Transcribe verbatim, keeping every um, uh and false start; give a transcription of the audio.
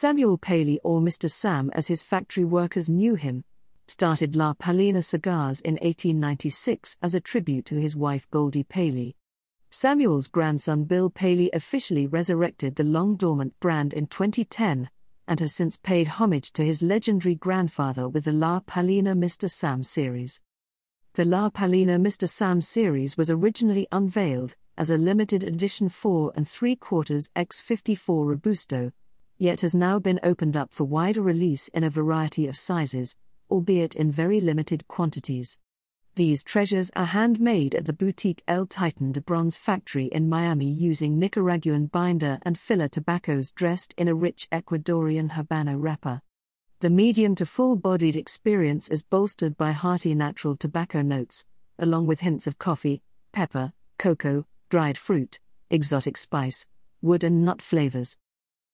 Samuel Paley, or Mister Sam as his factory workers knew him, started La Palina Cigars in eighteen ninety-six as a tribute to his wife Goldie Paley. Samuel's grandson Bill Paley officially resurrected the long-dormant brand in twenty ten, and has since paid homage to his legendary grandfather with the La Palina Mister Sam series. The La Palina Mister Sam series was originally unveiled as a limited edition four and three quarters by fifty-four Robusto, yet has now been opened up for wider release in a variety of sizes, albeit in very limited quantities. These treasures are handmade at the boutique El Titan de Bronze factory in Miami using Nicaraguan binder and filler tobaccos dressed in a rich Ecuadorian Habano wrapper. The medium to full-bodied experience is bolstered by hearty natural tobacco notes, along with hints of coffee, pepper, cocoa, dried fruit, exotic spice, wood and nut flavors.